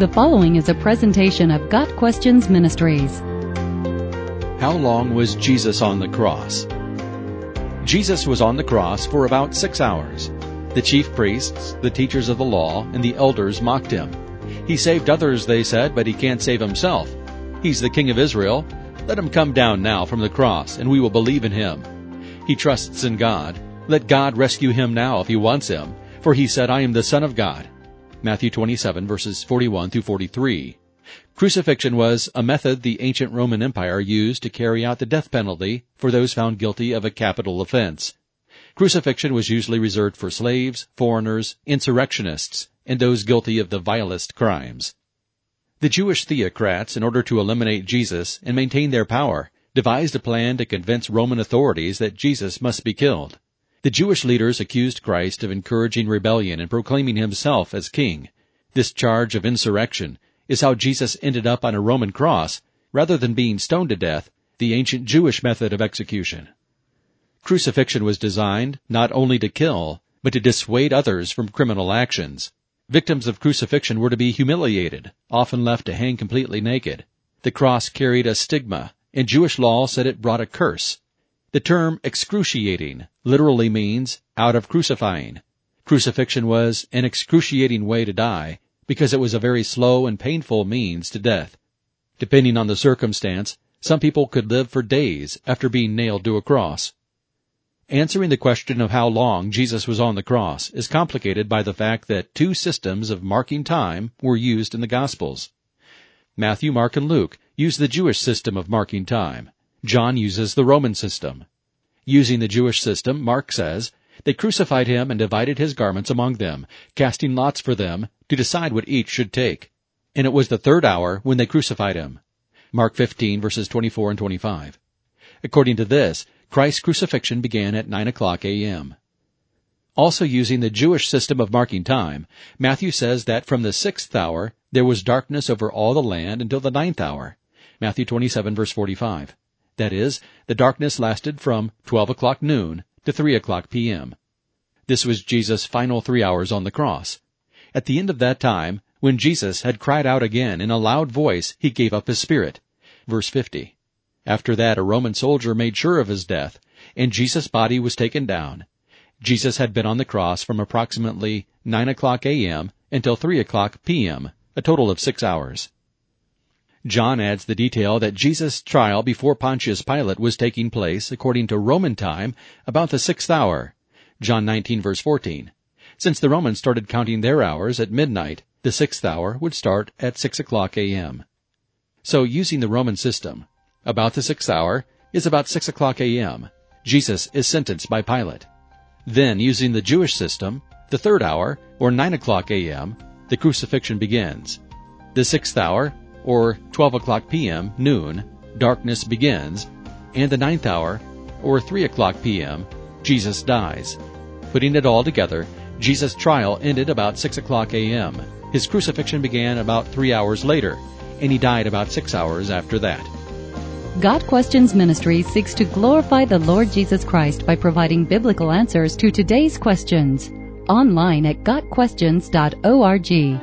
The following is a presentation of Got Questions Ministries. How long was Jesus on the cross? Jesus was on the cross for about 6 hours. The chief priests, the teachers of the law, and the elders mocked him. He saved others, they said, but he can't save himself. He's the king of Israel. Let him come down now from the cross, and we will believe in him. He trusts in God. Let God rescue him now if he wants him, for he said, I am the Son of God. Matthew 27, verses 41 through 43. Crucifixion was a method the ancient Roman Empire used to carry out the death penalty for those found guilty of a capital offense. Crucifixion was usually reserved for slaves, foreigners, insurrectionists, and those guilty of the vilest crimes. The Jewish theocrats, in order to eliminate Jesus and maintain their power, devised a plan to convince Roman authorities that Jesus must be killed. The Jewish leaders accused Christ of encouraging rebellion and proclaiming himself as king. This charge of insurrection is how Jesus ended up on a Roman cross rather than being stoned to death, the ancient Jewish method of execution. Crucifixion was designed not only to kill, but to dissuade others from criminal actions. Victims of crucifixion were to be humiliated, often left to hang completely naked. The cross carried a stigma, and Jewish law said it brought a curse. The term excruciating literally means out of crucifying. Crucifixion was an excruciating way to die because it was a very slow and painful means to death. Depending on the circumstance, some people could live for days after being nailed to a cross. Answering the question of how long Jesus was on the cross is complicated by the fact that two systems of marking time were used in the Gospels. Matthew, Mark, and Luke use the Jewish system of marking time. John uses the Roman system. Using the Jewish system, Mark says, they crucified him and divided his garments among them, casting lots for them to decide what each should take. And it was the third hour when they crucified him. Mark 15, verses 24 and 25. According to this, Christ's crucifixion began at 9:00 a.m. Also using the Jewish system of marking time, Matthew says that from the 6th hour there was darkness over all the land until the 9th hour. Matthew 27, verse 45. That is, the darkness lasted from 12:00 noon to 3:00 p.m. This was Jesus' final 3 hours on the cross. At the end of that time, when Jesus had cried out again in a loud voice, he gave up his spirit. Verse 50. After that, a Roman soldier made sure of his death, and Jesus' body was taken down. Jesus had been on the cross from approximately 9:00 a.m. until 3:00 p.m., a total of 6 hours. John adds the detail that Jesus' trial before Pontius Pilate was taking place, according to Roman time, about the 6th hour. John 19, verse 14. Since the Romans started counting their hours at midnight, the 6th hour would start at 6:00 a.m. So, using the Roman system, about the 6th hour is about 6:00 a.m. Jesus is sentenced by Pilate. Then, using the Jewish system, the 3rd hour, or 9:00 a.m., the crucifixion begins. The 6th hour, or 12:00 p.m., noon, darkness begins, and the 9th hour, or 3:00 p.m., Jesus dies. Putting it all together, Jesus' trial ended about 6:00 a.m., his crucifixion began about 3 hours later, and he died about 6 hours after that. God Questions Ministry seeks to glorify the Lord Jesus Christ by providing biblical answers to today's questions. Online at gotquestions.org.